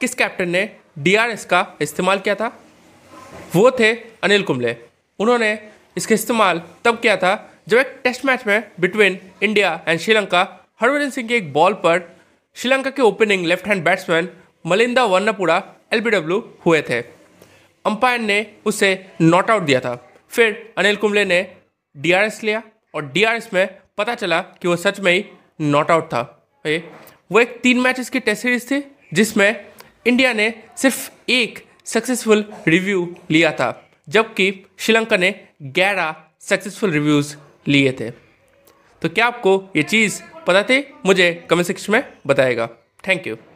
किस कैप्टन ने DRS का इस्तेमाल किया था? वो थे अनिल कुंबले। उन्होंने इसका इस्तेमाल तब किया था जब एक टेस्ट मैच में between India and Sri Lanka Harbhajan Singh की एक बॉल पर श्रीलंका के opening left hand batsman Malinda Warnapura LBW हुए थे। अंपायर ने उसे नॉट आउट दिया था। फिर अनिल कुंबले ने DRS लिया और DRS में पता चला कि वो सच में ही नॉट आउट था। वो एक 3 मैचेस की टेस्ट सीरीज थी जिसमें इंडिया ने सिर्फ 1 सक्सेसफुल रिव्यू लिया था, जबकि श्रीलंका ने 11 सक्सेसफुल रिव्यूज़ लिए थे। तो क्या आपको ये चीज़ पता थी? मुझे कमेंट सेक्शन में बताएगा। Thank you.